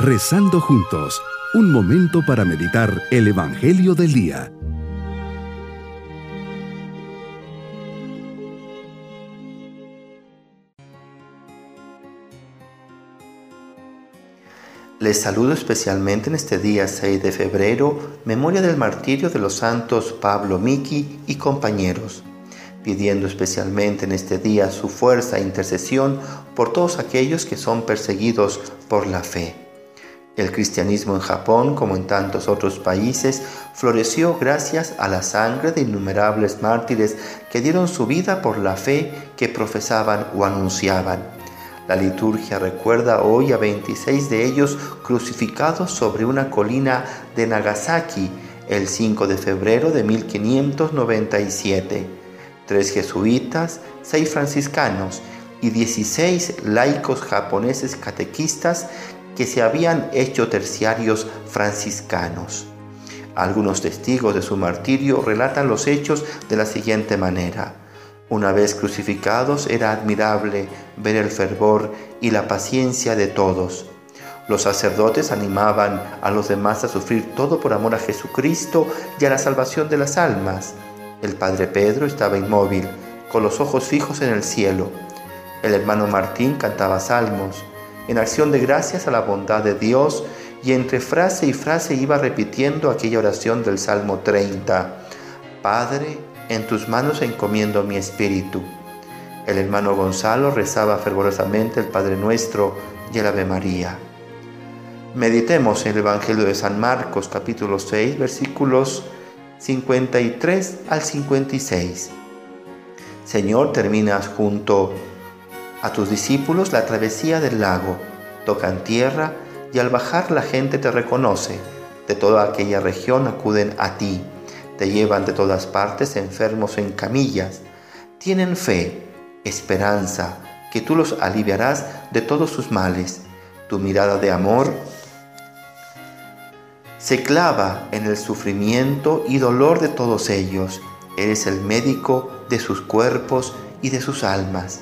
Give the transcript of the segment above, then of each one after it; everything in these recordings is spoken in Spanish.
Rezando Juntos, un momento para meditar el Evangelio del Día. Les saludo especialmente en este día 6 de febrero, memoria del martirio de los santos Pablo, Miki y compañeros, pidiendo especialmente en este día su fuerza e intercesión por todos aquellos que son perseguidos por la fe. El cristianismo en Japón, como en tantos otros países, floreció gracias a la sangre de innumerables mártires que dieron su vida por la fe que profesaban o anunciaban. La liturgia recuerda hoy a 26 de ellos crucificados sobre una colina de Nagasaki el 5 de febrero de 1597. 3 jesuitas, 6 franciscanos y 16 laicos japoneses catequistas que se habían hecho terciarios franciscanos. Algunos testigos de su martirio relatan los hechos de la siguiente manera. Una vez crucificados, era admirable ver el fervor y la paciencia de todos. Los sacerdotes animaban a los demás a sufrir todo por amor a Jesucristo y a la salvación de las almas. El padre Pedro estaba inmóvil, con los ojos fijos en el cielo. El hermano Martín cantaba salmos en acción de gracias a la bondad de Dios, y entre frase y frase iba repitiendo aquella oración del Salmo 30. Padre, en tus manos encomiendo mi espíritu. El hermano Gonzalo rezaba fervorosamente el Padre Nuestro y el Ave María. Meditemos en el Evangelio de San Marcos, capítulo 6, versículos 53 al 56. Señor, terminas junto a tus discípulos la travesía del lago, tocan tierra y al bajar la gente te reconoce. De toda aquella región acuden a ti, te llevan de todas partes enfermos en camillas. Tienen fe, esperanza, que tú los aliviarás de todos sus males. Tu mirada de amor se clava en el sufrimiento y dolor de todos ellos. Eres el médico de sus cuerpos y de sus almas.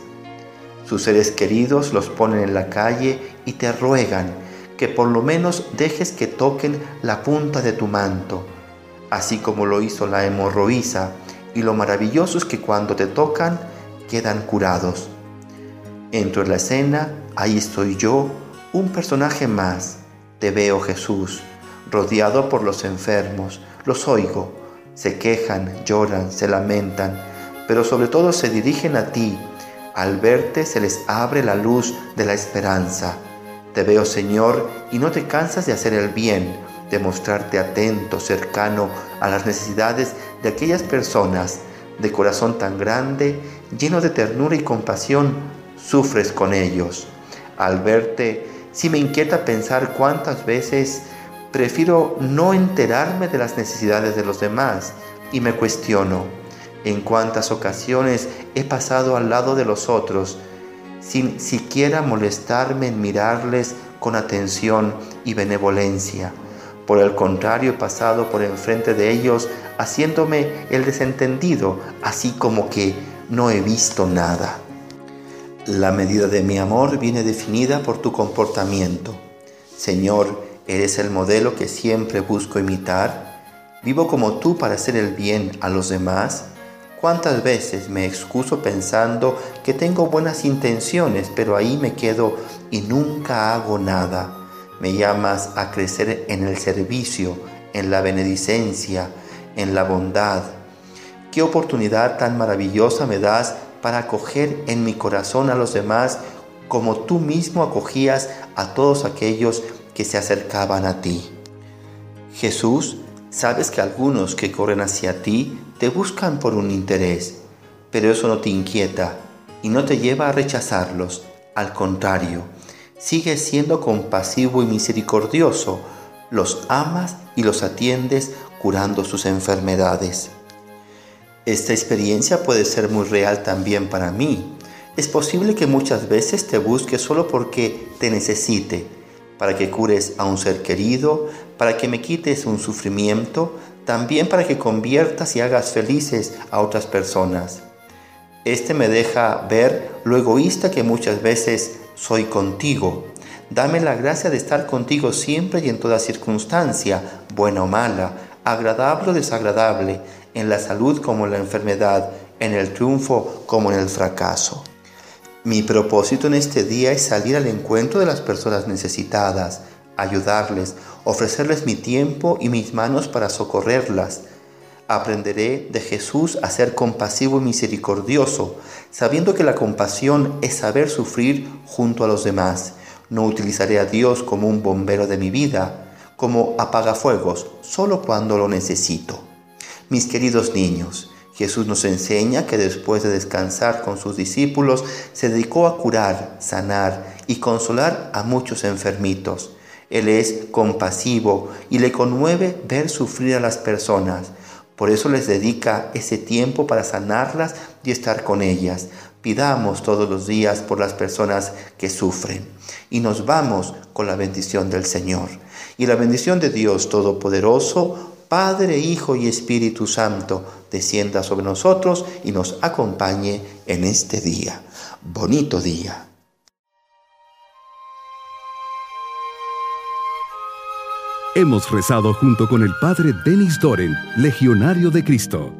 Sus seres queridos los ponen en la calle y te ruegan que por lo menos dejes que toquen la punta de tu manto, así como lo hizo la hemorroísa, y lo maravilloso es que cuando te tocan quedan curados. Entro en la escena, ahí estoy yo, un personaje más. Te veo, Jesús, rodeado por los enfermos, los oigo, se quejan, lloran, se lamentan, pero sobre todo se dirigen a ti. Al verte se les abre la luz de la esperanza. Te veo, Señor, y no te cansas de hacer el bien, de mostrarte atento, cercano a las necesidades de aquellas personas de corazón tan grande, lleno de ternura y compasión, sufres con ellos. Al verte, sí me inquieta pensar cuántas veces prefiero no enterarme de las necesidades de los demás y me cuestiono. En cuántas ocasiones he pasado al lado de los otros, sin siquiera molestarme en mirarles con atención y benevolencia. Por el contrario, he pasado por enfrente de ellos, haciéndome el desentendido, así como que no he visto nada. La medida de mi amor viene definida por tu comportamiento. Señor, eres el modelo que siempre busco imitar. ¿Vivo como tú para hacer el bien a los demás? ¿Cuántas veces me excuso pensando que tengo buenas intenciones, pero ahí me quedo y nunca hago nada? Me llamas a crecer en el servicio, en la benedicencia, en la bondad. ¿Qué oportunidad tan maravillosa me das para acoger en mi corazón a los demás como tú mismo acogías a todos aquellos que se acercaban a ti? Jesús, sabes que algunos que corren hacia ti te buscan por un interés, pero eso no te inquieta y no te lleva a rechazarlos. Al contrario, sigues siendo compasivo y misericordioso, los amas y los atiendes curando sus enfermedades. Esta experiencia puede ser muy real también para mí. Es posible que muchas veces te busque solo porque te necesite, para que cures a un ser querido, para que me quites un sufrimiento, también para que conviertas y hagas felices a otras personas. Me deja ver lo egoísta que muchas veces soy contigo. Dame la gracia de estar contigo siempre y en toda circunstancia, buena o mala, agradable o desagradable, en la salud como en la enfermedad, en el triunfo como en el fracaso. Mi propósito en este día es salir al encuentro de las personas necesitadas, ayudarles, ofrecerles mi tiempo y mis manos para socorrerlas. Aprenderé de Jesús a ser compasivo y misericordioso, sabiendo que la compasión es saber sufrir junto a los demás. No utilizaré a Dios como un bombero de mi vida, como apagafuegos, solo cuando lo necesito. Mis queridos niños, Jesús nos enseña que después de descansar con sus discípulos, se dedicó a curar, sanar y consolar a muchos enfermitos. Él es compasivo y le conmueve ver sufrir a las personas. Por eso les dedica ese tiempo para sanarlas y estar con ellas. Pidamos todos los días por las personas que sufren. Y nos vamos con la bendición del Señor. Y la bendición de Dios Todopoderoso, Padre, Hijo y Espíritu Santo, descienda sobre nosotros y nos acompañe en este día. Bonito día. Hemos rezado junto con el Padre Denis Doren, Legionario de Cristo.